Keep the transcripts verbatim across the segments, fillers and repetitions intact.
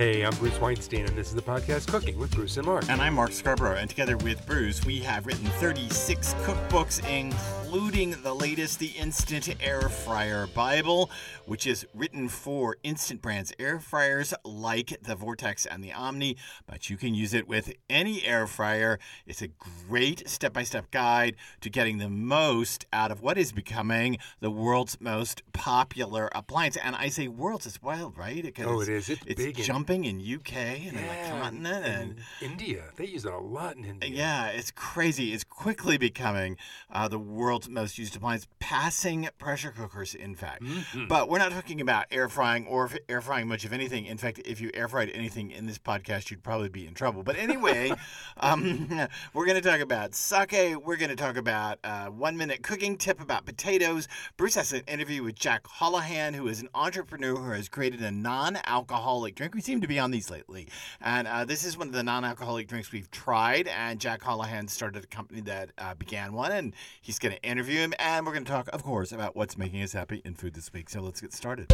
Hey, I'm Bruce Weinstein, and this is the podcast Cooking with Bruce and Mark. And I'm Mark Scarborough, and together with Bruce, we have written thirty-six cookbooks, including the latest, the Instant Air Fryer Bible, which is written for Instant Brands air fryers like the Vortex and the Omni, but you can use it with any air fryer. It's a great step-by-step guide to getting the most out of what is becoming the world's most popular appliance. And I say world's, it's wild, right? Because oh, it is. It's, it's big. Jumping in U K and yeah, in the continent and in India. They use it a lot in India. Yeah, it's crazy. It's quickly becoming uh, the world's most used appliance, passing pressure cookers, in fact. Mm-hmm. But we're not talking about air frying or air frying much of anything. In fact, if you air fried anything in this podcast, you'd probably be in trouble. But anyway, um, we're going to talk about sake. We're going to talk about uh, one minute cooking tip about potatoes. Bruce has an interview with Jack Hollahan, who is an entrepreneur who has created a non-alcoholic drink. We seem to be on these lately. And uh, this is one of the non-alcoholic drinks we've tried, and Jack Hollahan started a company that uh, began one, and he's going to interview him, and we're going to talk, of course, about what's making us happy in food this week. So let's get started.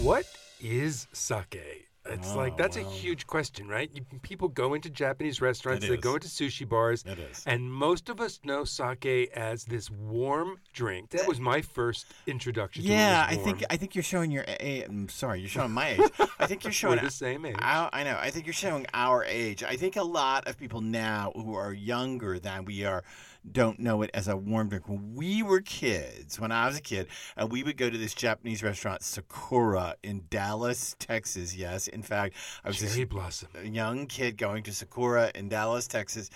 What is sake? It's oh, like, that's wow. a huge question, right? You, people go into Japanese restaurants, they go into sushi bars, and most of us know sake as this warm drink. That was my first introduction yeah, to it. Yeah, I think I think you're showing your age. I'm sorry, you're showing my age. I think you're showing We're the same age. Our, I know. I think you're showing our age. I think a lot of people now who are younger than we are don't know it as a warm drink. When we were kids, when I was a kid, uh, we would go to this Japanese restaurant, Sakura, in Dallas, Texas. Yes, in fact, I was Cherry Blossom. a young kid going to Sakura in Dallas, Texas,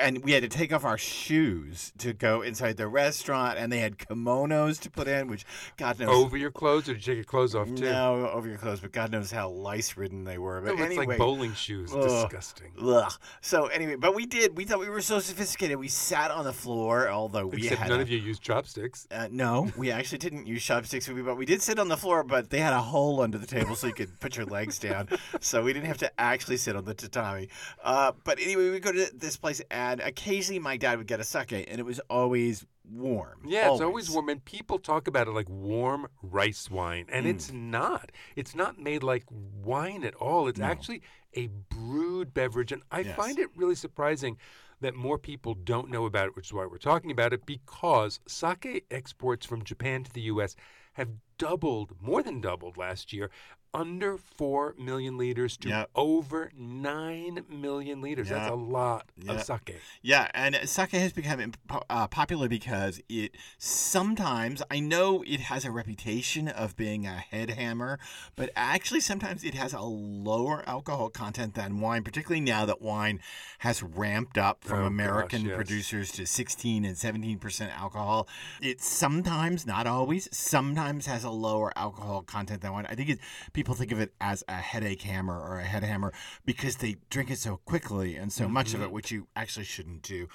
and we had to take off our shoes to go inside the restaurant, and they had kimonos to put in, which God knows. Over your clothes, or did you take your clothes off, too? No, over your clothes, but God knows how lice-ridden they were. But it anyway, looks like bowling shoes. Ugh, disgusting. Ugh. So anyway, but we did. We thought we were so sophisticated. We sat on the floor, although we Except had none a, of you used chopsticks. Uh, no, we actually didn't use chopsticks, but we did sit on the floor, but they had a hole under the table so you could put your legs down, so we didn't have to actually sit on the tatami. Uh, but anyway, we go to this place, and occasionally my dad would get a sake, and it was always warm. Yeah, always. It's always warm, and people talk about it like warm rice wine, and mm. it's not. It's not made like wine at all. It's no. actually a brewed beverage, and I yes. find it really surprising that more people don't know about it, which is why we're talking about it, because sake exports from Japan to the U S have doubled, more than doubled last year, under four million liters to yep. over nine million liters. Yep. That's a lot yep. of sake. Yeah, and sake has become uh, popular because it sometimes, I know it has a reputation of being a head hammer, but actually sometimes it has a lower alcohol content than wine, particularly now that wine has ramped up from oh, American gosh, yes. producers to sixteen and seventeen percent alcohol. It sometimes, not always, sometimes has a lower alcohol content than wine. I think it, people think of it as a headache hammer or a head hammer because they drink it so quickly and so mm-hmm. much of it, which you actually shouldn't do.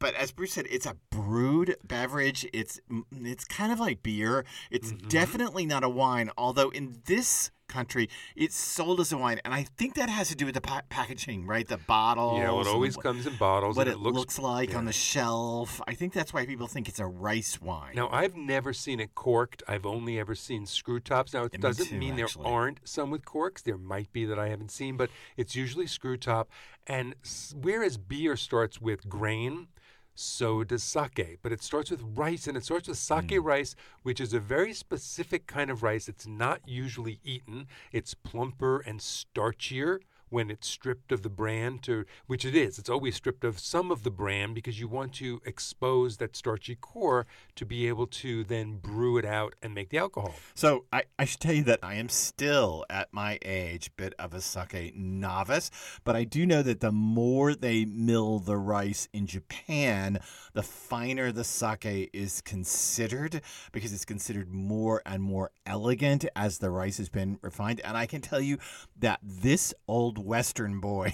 But as Bruce said, it's a brewed beverage. It's it's kind of like beer. It's mm-hmm. definitely not a wine, although in this country, it's sold as a wine, and I think that has to do with the pa- packaging, right? The bottles. Yeah, well, it always what, comes in bottles. What and it, it looks, looks like yeah. on the shelf. I think that's why people think it's a rice wine. Now, I've never seen it corked. I've only ever seen screw tops. Now, it, it doesn't too, mean actually. there aren't some with corks. There might be that I haven't seen, but it's usually screw top. And whereas beer starts with grain, so does sake, but it starts with rice, and it starts with sake mm. rice, which is a very specific kind of rice. It's not usually eaten. It's plumper and starchier when it's stripped of the bran, to which it is. It's always stripped of some of the bran because you want to expose that starchy core to be able to then brew it out and make the alcohol. So I, I should tell you that I am still, at my age, a bit of a sake novice, but I do know that the more they mill the rice in Japan, the finer the sake is considered because it's considered more and more elegant as the rice has been refined. And I can tell you that this old Western boy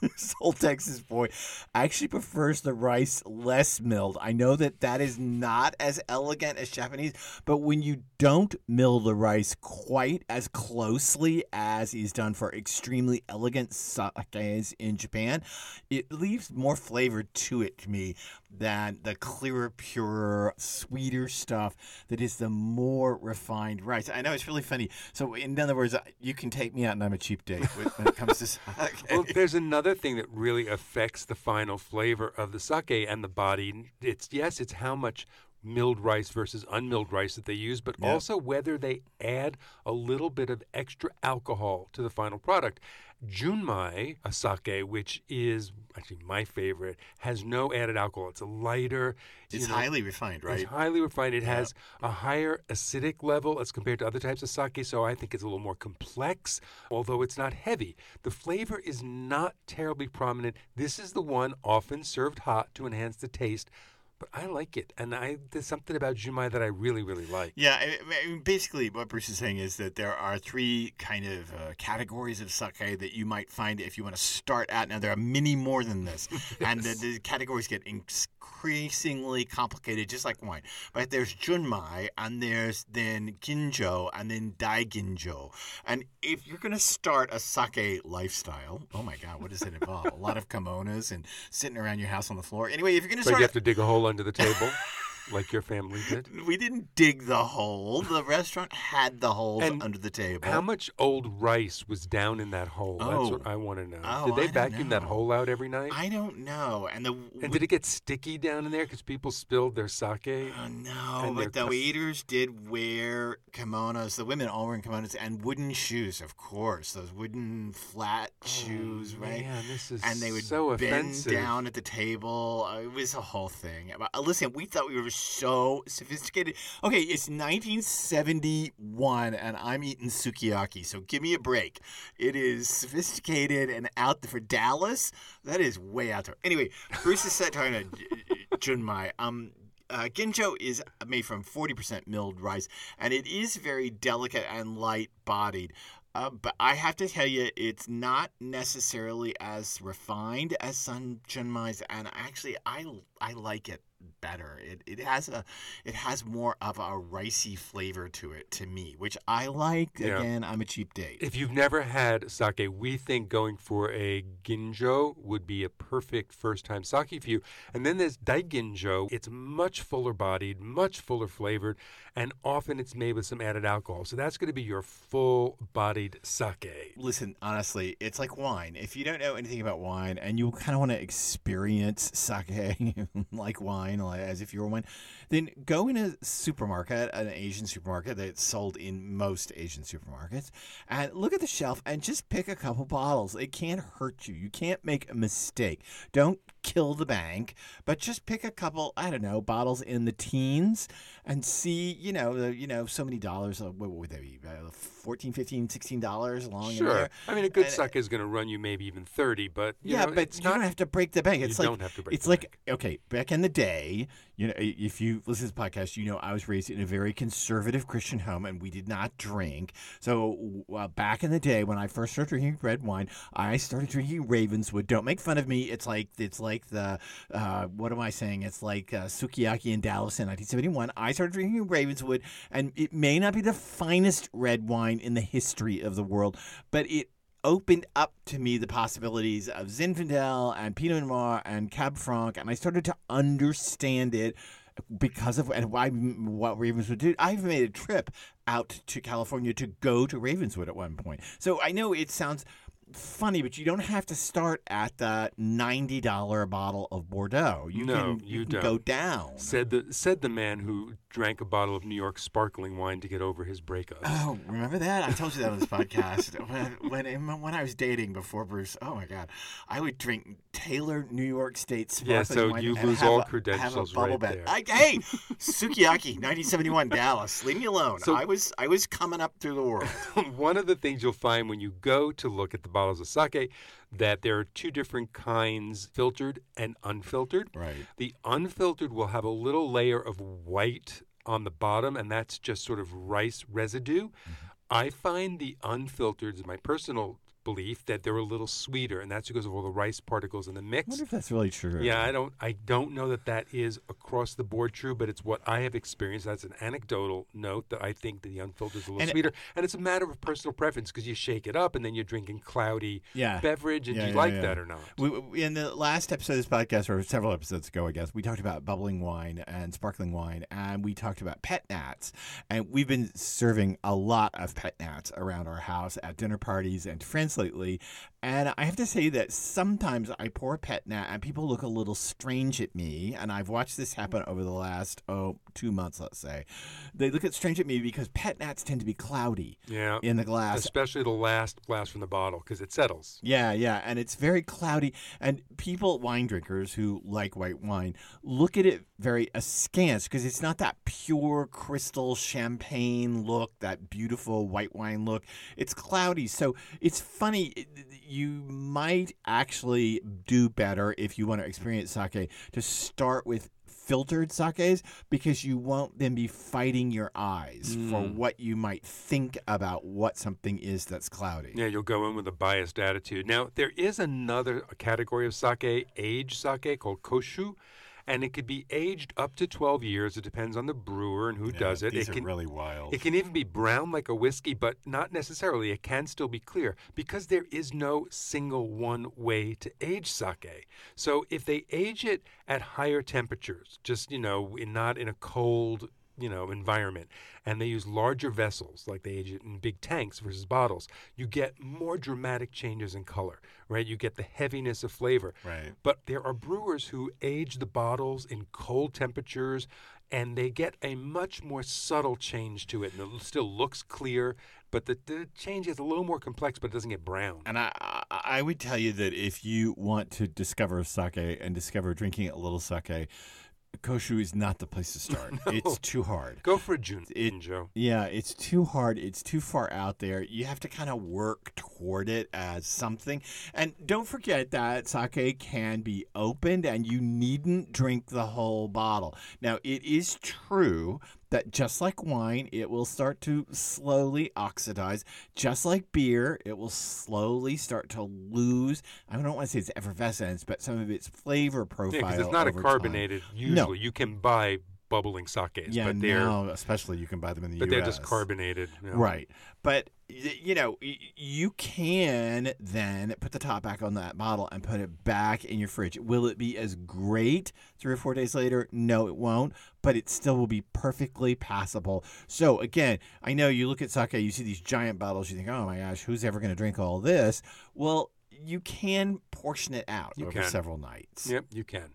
this whole Texas boy actually prefers the rice less milled. I know that that is not as elegant as Japanese, but when you don't mill the rice quite as closely as is done for extremely elegant sakes in Japan, it leaves more flavor to it to me than the clearer, purer, sweeter stuff that is the more refined rice. I know, it's really funny. So in other words, you can take me out and I'm a cheap date when it comes to sake. Well, there's another thing that really affects the final flavor of the sake and the body. It's, yes, it's how much milled rice versus unmilled rice that they use, but yeah. also whether they add a little bit of extra alcohol to the final product. Junmai, a sake, which is actually my favorite, has no added alcohol. It's a lighter. It's you know, highly refined, right? It's highly refined. It yeah. has a higher acidic level as compared to other types of sake, so I think it's a little more complex, although it's not heavy. The flavor is not terribly prominent. This is the one often served hot to enhance the taste. But I like it, and I, there's something about Junmai that I really, really like. Yeah, I mean, basically what Bruce is saying is that there are three kind of uh, categories of sake that you might find if you want to start out. Now, there are many more than this, yes. and the, the categories get increasingly complicated, just like wine. But there's Junmai, and there's then Ginjo, and then Daiginjo. And if you're going to start a sake lifestyle, oh, my God, what does it involve? A lot of kimonos and sitting around your house on the floor. Anyway, if you're going to start... So you have to dig a hole under the table, like your family did. We didn't dig the hole. The restaurant had the holes and under the table. How much old rice was down in that hole? Oh. That's what I want to know. Oh, did they I vacuum that hole out every night? I don't know. And the and we, did it get sticky down in there because people spilled their sake? Uh, no, but the waiters did wear kimonos. The women all were in kimonos and wooden shoes, of course. Those wooden flat oh, shoes, right? Man, this is and they would so bend offensive. Down at the table. It was a whole thing. Listen, we thought we were so sophisticated. Okay, it's nineteen seventy-one, and I'm eating sukiyaki, so give me a break. It is sophisticated and out for Dallas. That is way out there. Anyway, Bruce is set talking about Junmai. Um, uh, Ginjo is made from forty percent milled rice, and it is very delicate and light-bodied. Uh, but I have to tell you, it's not necessarily as refined as some Junmai's, and actually, I I like it better. It it has a it has more of a ricey flavor to it to me, which I like. Yeah. Again, I'm a cheap date. If you've never had sake, we think going for a Ginjo would be a perfect first time sake for you. And then there's Daiginjo. It's much fuller bodied, much fuller flavored, and often it's made with some added alcohol. So that's going to be your full bodied sake. Listen, honestly, it's like wine. If you don't know anything about wine and you kind of want to experience sake like wine, as if you were one, then go in a supermarket, an Asian supermarket that's sold in most Asian supermarkets, and look at the shelf and just pick a couple bottles. It can't hurt you. You can't make a mistake. Don't kill the bank, but just pick a couple, I don't know, bottles in the teens and see, you know, the, you know, so many dollars, what would they be, fourteen, fifteen, sixteen dollars along sure. in there. I mean, a good sake is going to run you maybe even thirty, but you yeah, know, but you not, don't have to break the bank. It's you like, don't have to break it's the like, bank. Okay, back in the day, you know, if you listen to this podcast, you know I was raised in a very conservative Christian home, and we did not drink. So uh, back in the day, when I first started drinking red wine, I started drinking Ravenswood. Don't make fun of me. It's like it's like the uh, what am I saying? It's like uh, sukiyaki in Dallas in nineteen seventy-one. I started drinking Ravenswood, and it may not be the finest red wine in the history of the world, but it opened up to me the possibilities of Zinfandel and Pinot Noir and Cab Franc, and I started to understand it because of and why what Ravenswood did. I've made a trip out to California to go to Ravenswood at one point. So I know it sounds funny, but you don't have to start at the ninety dollar bottle of Bordeaux. You no, can, you, you can don't. go down. Said the said the man who drank a bottle of New York sparkling wine to get over his breakup. Oh, remember that? I told you that on this podcast. When, when when I was dating before Bruce, oh my God, I would drink Taylor New York State sparkling wine. Yeah, so wine you and lose all a, credentials have a bubble right bed. there. I, hey, sukiyaki, nineteen seventy-one, Dallas. Leave me alone. So, I was I was coming up through the world. One of the things you'll find when you go to look at the bottles of sake, that there are two different kinds, filtered and unfiltered. Right. The unfiltered will have a little layer of white on the bottom, and that's just sort of rice residue. Mm-hmm. I find the unfiltered, my personal belief that they're a little sweeter, and that's because of all the rice particles in the mix. I wonder if that's really true. Yeah, I don't I don't know that that is across the board true, but it's what I have experienced. That's an anecdotal note that I think that the unfiltered is a little and sweeter. It, and it's a matter of personal preference because you shake it up and then you're drinking cloudy yeah. beverage, and yeah, do you yeah, like yeah. that or not? We, we, in the last episode of this podcast, or several episodes ago, I guess, we talked about bubbling wine and sparkling wine, and we talked about pet nats. And we've been serving a lot of pet nats around our house at dinner parties and friends lately. And I have to say that sometimes I pour pet nat and people look a little strange at me. And I've watched this happen over the last, oh, two months, let's say. They look at strange at me because pet nats tend to be cloudy yeah. in the glass. Especially the last glass from the bottle because it settles. Yeah, yeah. And it's very cloudy. And people, wine drinkers who like white wine, look at it very askance because it's not that pure crystal champagne look, that beautiful white wine look. It's cloudy. So it's funny. You might actually do better if you want to experience sake to start with filtered sakes because you won't then be fighting your eyes mm. for what you might think about what something is that's cloudy. Yeah, you'll go in with a biased attitude. Now, there is another category of sake, aged sake, called koshu. And it could be aged up to twelve years. It depends on the brewer and who yeah, does it. These it can, are really wild. It can even be brown like a whiskey, but not necessarily. It can still be clear because there is no single one way to age sake. So if they age it at higher temperatures, just, you know, in, not in a cold, you know, environment, and they use larger vessels, like they age it in big tanks versus bottles, you get more dramatic changes in color, right? You get the heaviness of flavor. Right. But there are brewers who age the bottles in cold temperatures, and they get a much more subtle change to it, and it still looks clear, but the, the change is a little more complex, but it doesn't get brown. And I, I I would tell you that if you want to discover sake and discover drinking a little sake, koshu is not the place to start. No. It's too hard. Go for a Ginjo. Yeah, it's too hard. It's too far out there. You have to kind of work toward it as something. And don't forget that sake can be opened and you needn't drink the whole bottle. Now, it is true that just like wine, it will start to slowly oxidize. Just like beer, it will slowly start to lose, I don't want to say its effervescence, but some of its flavor profile. Yeah, because it's not a carbonated time. Usually. No. You can buy bubbling sakes. Yeah, but they're, now especially you can buy them in the but U S. But they're just carbonated. You know. Right. But, you know, you can then put the top back on that bottle and put it back in your fridge. Will it be as great three or four days later? No, it won't. But it still will be perfectly passable. So, again, I know you look at sake, you see these giant bottles, you think, oh, my gosh, who's ever going to drink all this? Well, you can portion it out you over can. several nights. Yep, you can.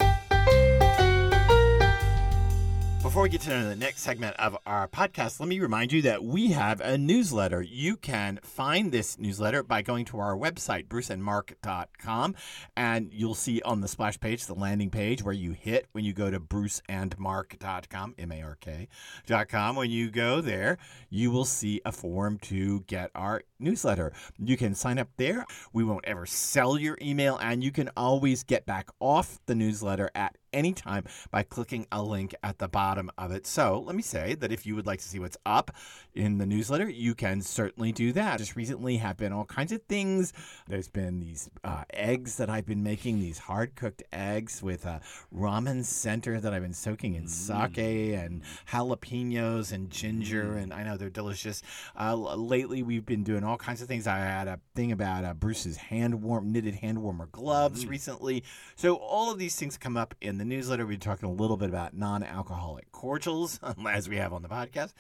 Before we get to the next segment of our podcast, let me remind you that we have a newsletter. You can find this newsletter by going to our website, bruce and mark dot com, and you'll see on the splash page, the landing page, where you hit when you go to bruce and mark dot com, M A R K dot com. When you go there, you will see a form to get our newsletter. You can sign up there. We won't ever sell your email, and you can always get back off the newsletter at anytime by clicking a link at the bottom of it. So let me say that if you would like to see what's up in the newsletter, you can certainly do that. Just recently have been all kinds of things. There's been these uh, eggs that I've been making, these hard-cooked eggs with a ramen center that I've been soaking in sake mm. and jalapenos and ginger, mm. and I know they're delicious. Uh, lately, we've been doing all kinds of things. I had a thing about uh, Bruce's hand warm knitted hand warmer gloves mm. recently. So all of these things come up in the the newsletter. We're talking a little bit about non-alcoholic cordials, as we have on the podcast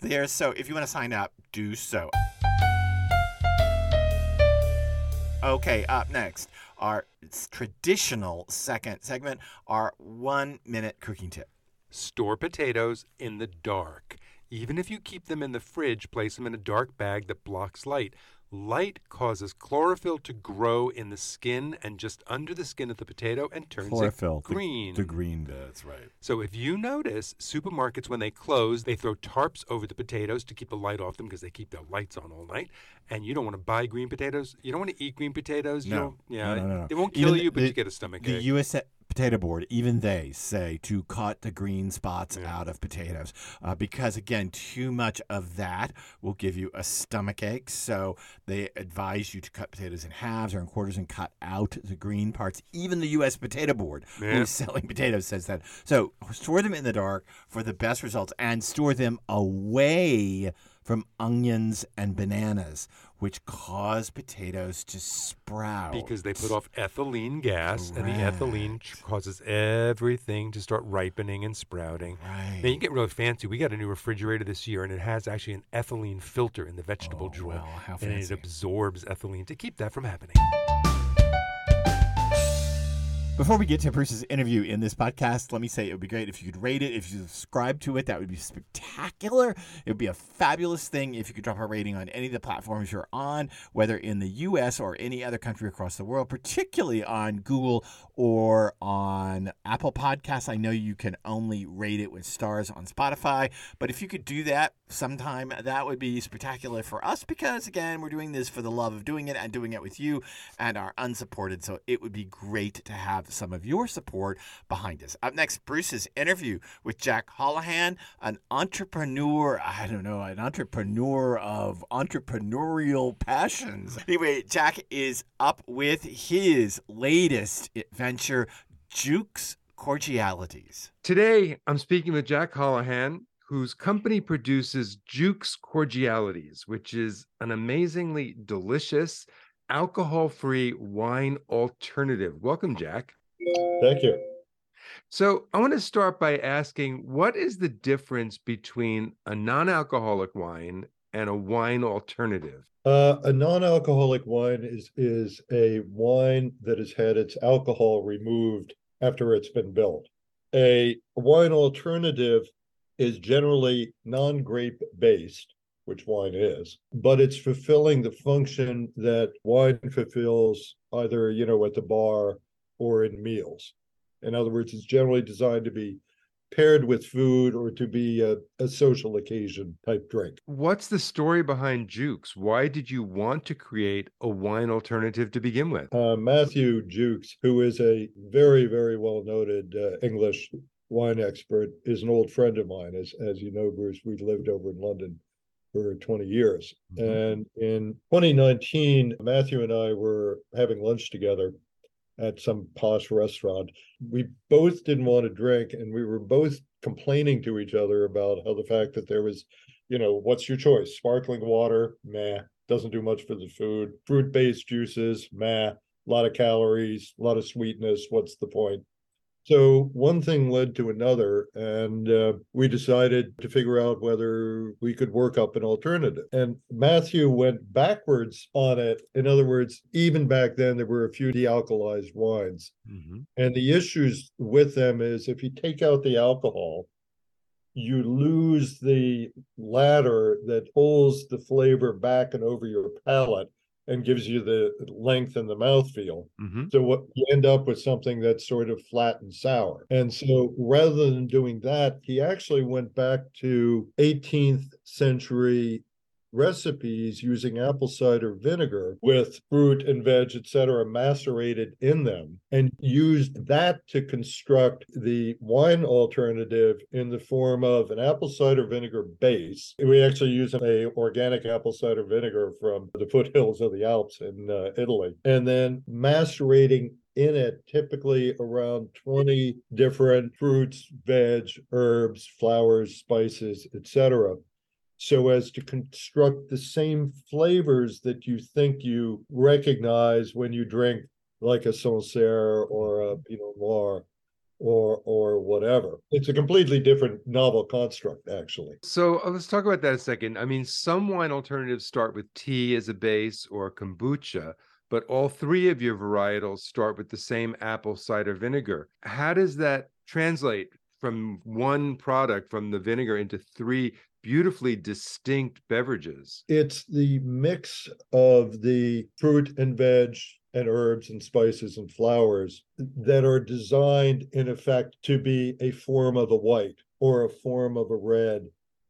there. So if you want to sign up, do so. Okay, up next, our traditional second segment, our one-minute cooking tip. Store potatoes in the dark. Even if you keep them in the fridge, place them in a dark bag that blocks light. Light causes chlorophyll to grow in the skin and just under the skin of the potato and turns chlorophyll, it green. The, the green, that's right. So if you notice, supermarkets, when they close, they throw tarps over the potatoes to keep the light off them because they keep their lights on all night. And you don't want to buy green potatoes. You don't want to eat green potatoes. No. You don't, yeah, no, no, no. They won't kill Even you, the, but the, you get a stomachache. The U S potato board, even they say to cut the green spots yeah. out of potatoes uh, because, again, too much of that will give you a stomach ache. So they advise you to cut potatoes in halves or in quarters and cut out the green parts. Even the U S Potato Board, yeah. who's selling potatoes, says that. So store them in the dark for the best results and store them away from onions and bananas, which cause potatoes to sprout. Because they put off ethylene gas, correct. And the ethylene ch- causes everything to start ripening and sprouting. Right. Now, you get really fancy. We got a new refrigerator this year, and it has actually an ethylene filter in the vegetable oh, drawer. Wow, how fancy. And it absorbs ethylene to keep that from happening. Before we get to Bruce's interview in this podcast, let me say it would be great if you could rate it. If you subscribe to it, that would be spectacular. It would be a fabulous thing if you could drop a rating on any of the platforms you're on, whether in the U S or any other country across the world, particularly on Google or on Apple Podcasts. I know you can only rate it with stars on Spotify, but if you could do that sometime, that would be spectacular for us because, again, we're doing this for the love of doing it and doing it with you and are unsupported, so it would be great to have some of your support behind us. Up next, Bruce's interview with Jack Hollahan, an entrepreneur, I don't know, an entrepreneur of entrepreneurial passions. Anyway, Jack is up with his latest adventure, Jukes Cordialities. Today, I'm speaking with Jack Hollahan, whose company produces Jukes Cordialities, which is an amazingly delicious alcohol-free wine alternative. Welcome, Jack. Thank you. So I want to start by asking, what is the difference between a non-alcoholic wine and a wine alternative? Uh, a non-alcoholic wine is, is a wine that has had its alcohol removed after it's been built. A wine alternative is generally non-grape based, which wine is, but it's fulfilling the function that wine fulfills either, you know, at the bar or in meals. In other words, it's generally designed to be paired with food or to be a, a social occasion type drink. What's the story behind Jukes? Why did you want to create a wine alternative to begin with? Uh, Matthew Jukes, who is a very, very well-noted uh, English wine expert, is an old friend of mine. As, as you know, Bruce, we lived over in London for twenty years. Mm-hmm. And in twenty nineteen, Matthew and I were having lunch together at some posh restaurant. We both didn't want to drink, and we were both complaining to each other about how the fact that there was, you know, what's your choice? Sparkling water, meh, doesn't do much for the food. Fruit-based juices, meh, a lot of calories, a lot of sweetness, what's the point? So one thing led to another, and uh, we decided to figure out whether we could work up an alternative. And Matthew went backwards on it. In other words, even back then, there were a few de-alkalized wines. Mm-hmm. And the issues with them is if you take out the alcohol, you lose the ladder that pulls the flavor back and over your palate and gives you the length and the mouthfeel. Mm-hmm. So what you end up with something that's sort of flat and sour. And so rather than doing that, he actually went back to eighteenth century recipes using apple cider vinegar with fruit and veg, et cetera, macerated in them, and used that to construct the wine alternative in the form of an apple cider vinegar base. We actually use a organic apple cider vinegar from the foothills of the Alps in uh, Italy, and then macerating in it typically around twenty different fruits, veg, herbs, flowers, spices, et cetera, so as to construct the same flavors that you think you recognize when you drink like a Sancerre or a Pinot Noir or or whatever. It's a completely different novel construct, actually. So uh, let's talk about that a second. I mean, some wine alternatives start with tea as a base or kombucha, but all three of your varietals start with the same apple cider vinegar. How does that translate from one product, from the vinegar, into three beautifully distinct beverages? It's the mix of the fruit and veg and herbs and spices and flowers that are designed, in effect, to be a form of a white or a form of a red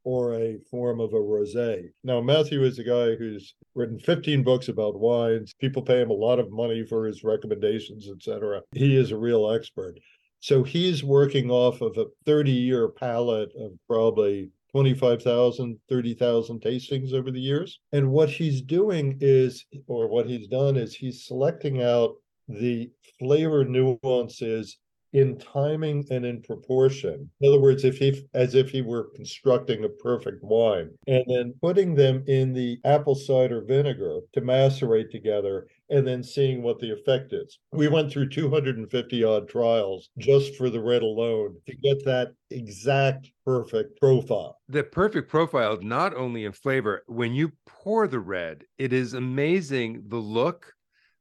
or a form of a rosé. Now, Matthew is a guy who's written fifteen books about wines. People pay him a lot of money for his recommendations, et cetera. He is a real expert. So he's working off of a thirty-year palette of probably twenty-five thousand, thirty thousand tastings over the years. And what he's doing is, or what he's done is he's selecting out the flavor nuances in timing and in proportion. In other words, if he, as if he were constructing a perfect wine, and then putting them in the apple cider vinegar to macerate together, and then seeing what the effect is. We went through two hundred fifty odd trials just for the red alone to get that exact perfect profile. The perfect profile, not only in flavor, when you pour the red, it is amazing, the look,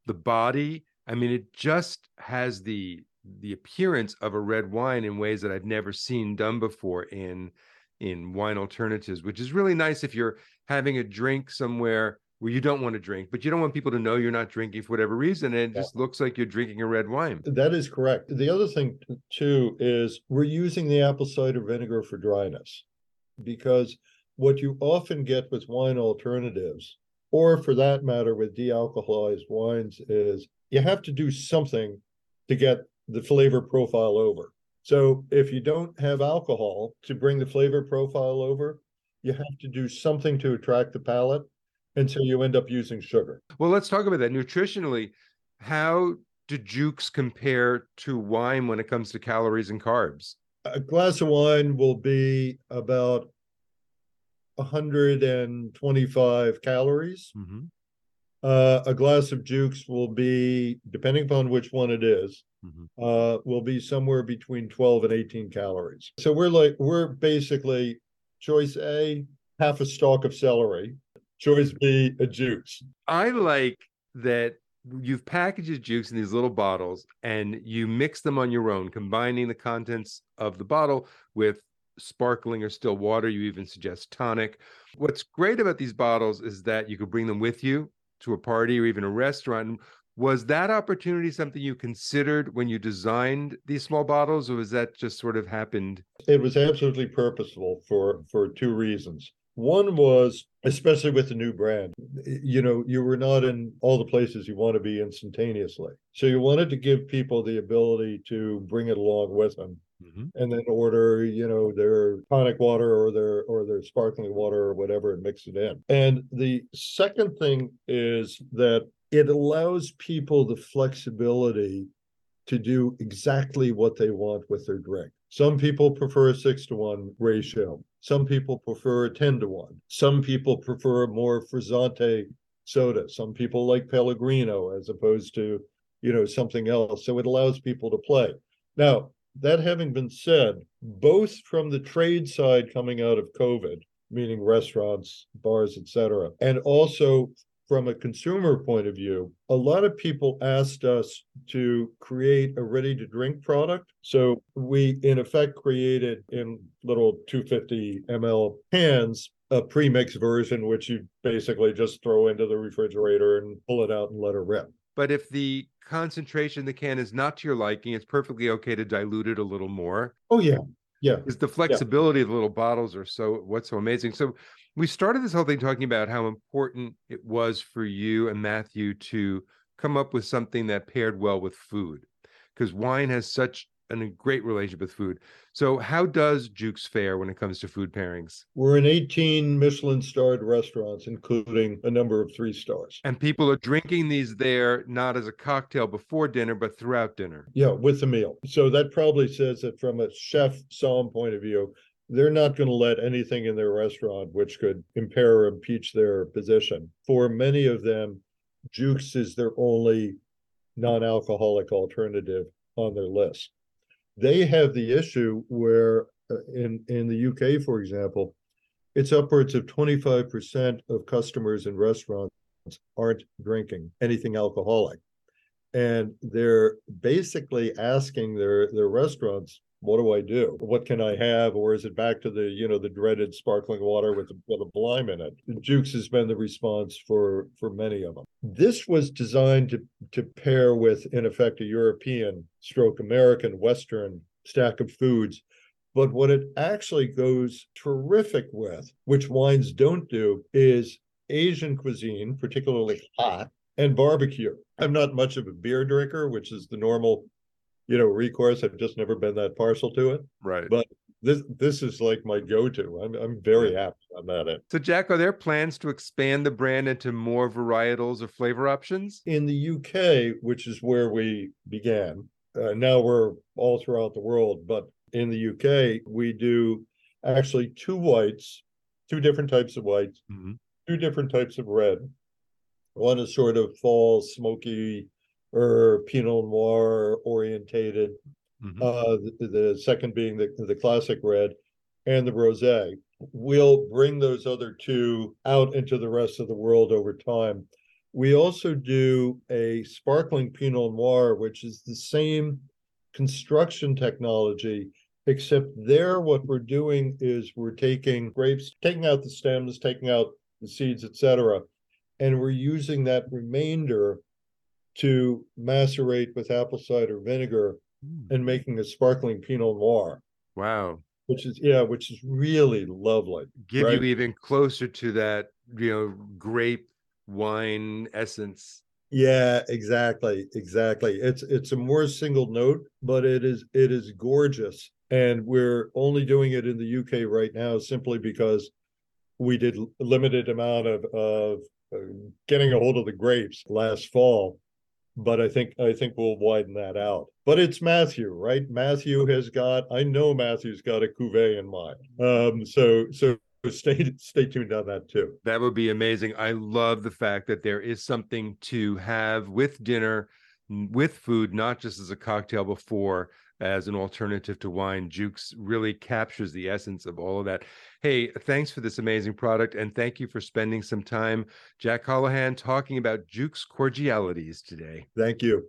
the body. I mean, it just has the the appearance of a red wine in ways that I've never seen done before in in wine alternatives, which is really nice if you're having a drink somewhere where you don't want to drink, but you don't want people to know you're not drinking for whatever reason, and it yeah. just looks like you're drinking a red wine. That is correct. The other thing, too, is we're using the apple cider vinegar for dryness, because what you often get with wine alternatives, or for that matter with de-alcoholized wines, is you have to do something to get the flavor profile over. So if you don't have alcohol to bring the flavor profile over, you have to do something to attract the palate. And so you end up using sugar. Well, let's talk about that. Nutritionally, how do Jukes compare to wine when it comes to calories and carbs? A glass of wine will be about one hundred twenty-five calories. Mm-hmm. Uh, a glass of Jukes will be, depending upon which one it is, mm-hmm. uh, will be somewhere between twelve and eighteen calories. So we're like, we're basically choice A, half a stalk of celery, choice B, a Jukes. I like that you've packaged Jukes in these little bottles and you mix them on your own, combining the contents of the bottle with sparkling or still water. You even suggest tonic. What's great about these bottles is that you could bring them with you to a party or even a restaurant. Was that opportunity something you considered when you designed these small bottles, or was that just sort of happened? It was absolutely purposeful for, for two reasons. One was, especially with the new brand, you know, you were not in all the places you want to be instantaneously. So you wanted to give people the ability to bring it along with them. Mm-hmm. And then order, you know, their tonic water or their or their sparkling water or whatever, and mix it in. And the second thing is that it allows people the flexibility to do exactly what they want with their drink. Some people prefer a six to one ratio. Some people prefer a ten to one. Some people prefer more frizzante soda. Some people like Pellegrino as opposed to, you know, something else. So it allows people to play. Now, that having been said, both from the trade side coming out of COVID, meaning restaurants, bars, et cetera, and also from a consumer point of view, a lot of people asked us to create a ready-to-drink product. So we, in effect, created in little two hundred fifty milliliter cans a pre-mix version, which you basically just throw into the refrigerator and pull it out and let it rip. But if the concentration in the can is not to your liking, it's perfectly okay to dilute it a little more. Oh, yeah. Yeah. Because the flexibility yeah. of the little bottles are so, what's so amazing. So we started this whole thing talking about how important it was for you and Matthew to come up with something that paired well with food, because wine has such an, a great relationship with food. So how does Jukes fare when it comes to food pairings? We're in eighteen Michelin-starred restaurants, including a number of three stars. And people are drinking these there, not as a cocktail before dinner, but throughout dinner. Yeah, with the meal. So that probably says that from a chef psalm point of view, they're not going to let anything in their restaurant which could impair or impeach their position. For many of them, Jukes is their only non-alcoholic alternative on their list. They have the issue where uh, in, in the U K, for example, it's upwards of twenty-five percent of customers in restaurants aren't drinking anything alcoholic. And they're basically asking their, their restaurants, what do I do? What can I have? Or is it back to the, you know, the dreaded sparkling water with a, with a lime in it? Jukes has been the response for, for many of them. This was designed to, to pair with, in effect, a European stroke American Western stack of foods But what it actually goes terrific with, which wines don't do, is Asian cuisine, particularly hot, and barbecue. I'm not much of a beer drinker, which is the normal, you know, recourse. I've just never been that partial to it. Right. But this this is like my go-to. I'm I'm very happy about it. So, Jack, are there plans to expand the brand into more varietals or flavor options? In the U K, which is where we began, uh, now we're all throughout the world, but in the U K, we do actually two whites, two different types of whites, mm-hmm. two different types of red. One is sort of fall, smoky, or Pinot Noir orientated. Mm-hmm. Uh, the, the second being the, the classic red and the rosé. We'll bring those other two out into the rest of the world over time. We also do a sparkling Pinot Noir, which is the same construction technology, except there what we're doing is we're taking grapes, taking out the stems, taking out the seeds, et cetera, and we're using that remainder to macerate with apple cider vinegar and making a sparkling Pinot Noir. Wow. Which is, yeah, which is really lovely. Give right? you even closer to that, you know, grape wine essence. Yeah, exactly. Exactly. It's it's a more single note, but it is it is gorgeous. And we're only doing it in the U K right now simply because we did a limited amount of, of getting a hold of the grapes last fall. But I think I think we'll widen that out. But it's Matthew, right? Matthew has got, I know Matthew's got a cuvée in mind. Um, so so stay stay tuned on that too. That would be amazing. I love the fact that there is something to have with dinner, with food, not just as a cocktail before, as an alternative to wine. Jukes really captures the essence of all of that. Hey, thanks for this amazing product, and thank you for spending some time, Jack Hollahan, talking about Jukes Cordialities today. Thank you.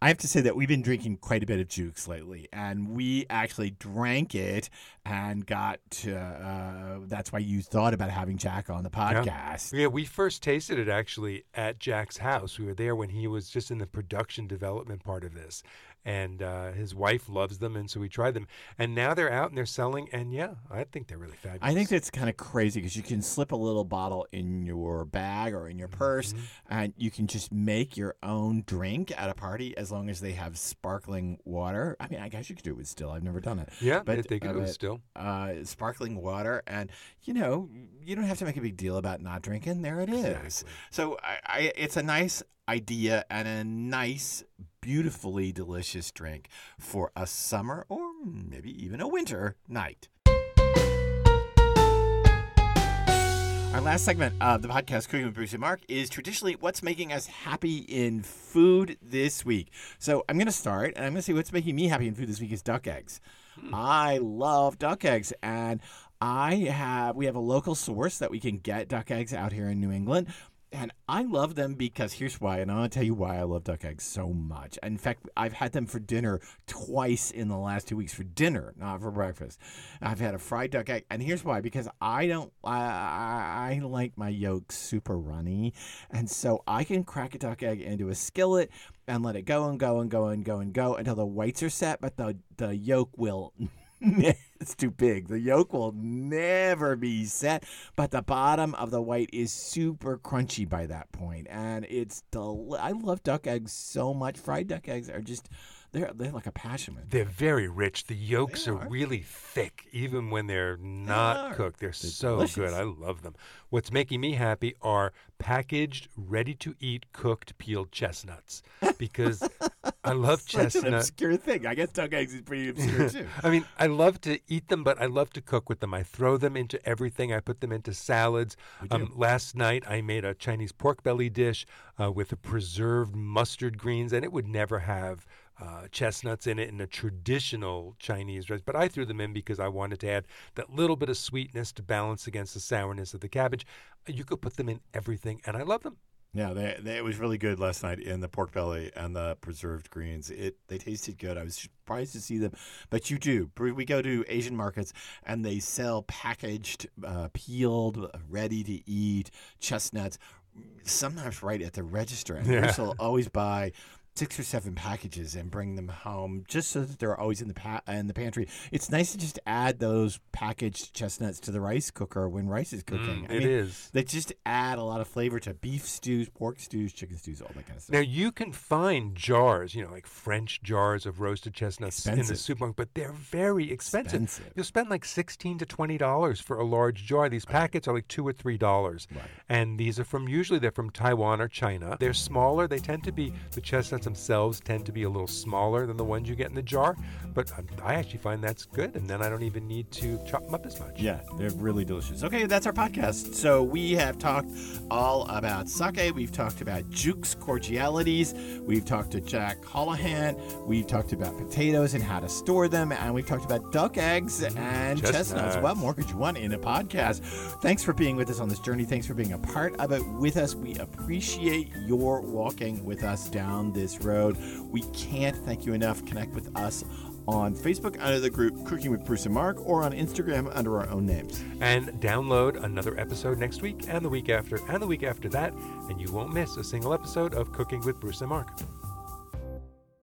I have to say that we've been drinking quite a bit of Jukes lately, and we actually drank it and got to, uh, that's why you thought about having Jack on the podcast. Yeah. yeah, we first tasted it actually at Jack's house. We were there when he was just in the production development part of this, and uh, his wife loves them, and so we tried them. And now they're out and they're selling, and yeah, I think they're really fabulous. I think that's kind of crazy because you can slip a little bottle in your bag or in your purse, mm-hmm. and you can just make your own drink at a party as As long as they have sparkling water. I mean, I guess you could do it with still. I've never done it. Yeah, but they could do it with still. Uh, sparkling water. And, you know, you don't have to make a big deal about not drinking. There it is. Exactly. So I, I, it's a nice idea and a nice, beautifully delicious drink for a summer or maybe even a winter night. Our last segment of the podcast, Cooking with Bruce and Mark, is traditionally what's making us happy in food this week. So I'm going to start, and I'm going to say what's making me happy in food this week is duck eggs. Mm. I love duck eggs, and I have we have a local source that we can get duck eggs out here in New England. And I love them because here's why, and I'll tell you why I love duck eggs so much. In fact, I've had them for dinner twice in the last two weeks, for dinner, not for breakfast. I've had a fried duck egg, and here's why, because I don't, I, I like my yolks super runny, and so I can crack a duck egg into a skillet and let it go and go and go and go and go until the whites are set, but the, the yolk will... It's too big. The yolk will never be set, but the bottom of the white is super crunchy by that point, and it's del- I love duck eggs so much. Fried duck eggs are just they're they're like a passion. They're very rich. The yolks are. are really thick, even when they're not they cooked. They're, they're so delicious. Good. I love them. What's making me happy are packaged, ready-to-eat, cooked, peeled chestnuts, because I love chestnuts. That's an obscure thing. I guess duck eggs is pretty obscure, too. I mean, I love to eat them, but I love to cook with them. I throw them into everything. I put them into salads. Um, last night, I made a Chinese pork belly dish uh, with a preserved mustard greens, and it would never have Uh, chestnuts in it in a traditional Chinese recipe, but I threw them in because I wanted to add that little bit of sweetness to balance against the sourness of the cabbage. You could put them in everything, and I love them. Yeah, they, they, it was really good last night in the pork belly and the preserved greens. It They tasted good. I was surprised to see them, but you do. We go to Asian markets, and they sell packaged, uh, peeled, ready-to-eat chestnuts, sometimes right at the register, and yeah. Bruce will always buy six or seven packages and bring them home just so that they're always in the pa- in the pantry. It's nice to just add those packaged chestnuts to the rice cooker when rice is cooking. Mm, I it mean, is. They just add a lot of flavor to beef stews, pork stews, chicken stews, all that kind of stuff. Now, you can find jars, you know, like French jars of roasted chestnuts expensive. in the supermarket, but they're very expensive. expensive. You'll spend like sixteen to twenty dollars for a large jar. These packets right. are like two or three dollars. Right. And these are from, usually they're from Taiwan or China. They're smaller. They tend to be, the chestnuts themselves tend to be a little smaller than the ones you get in the jar. But I actually find that's good. And then I don't even need to chop them up as much. Yeah, they're really delicious. Okay, that's our podcast. So we have talked all about sake. We've talked about Jukes Cordialities. We've talked to Jack Hollahan. We've talked about potatoes and how to store them. And we've talked about duck eggs and chestnuts. chestnuts. What more could you want in a podcast? Thanks for being with us on this journey. Thanks for being a part of it with us. We appreciate your walking with us down this road. We can't thank you enough. Connect with us on Facebook under the group Cooking with Bruce and Mark, or on Instagram under our own names. And download another episode next week and the week after and the week after that, and you won't miss a single episode of Cooking with Bruce and Mark.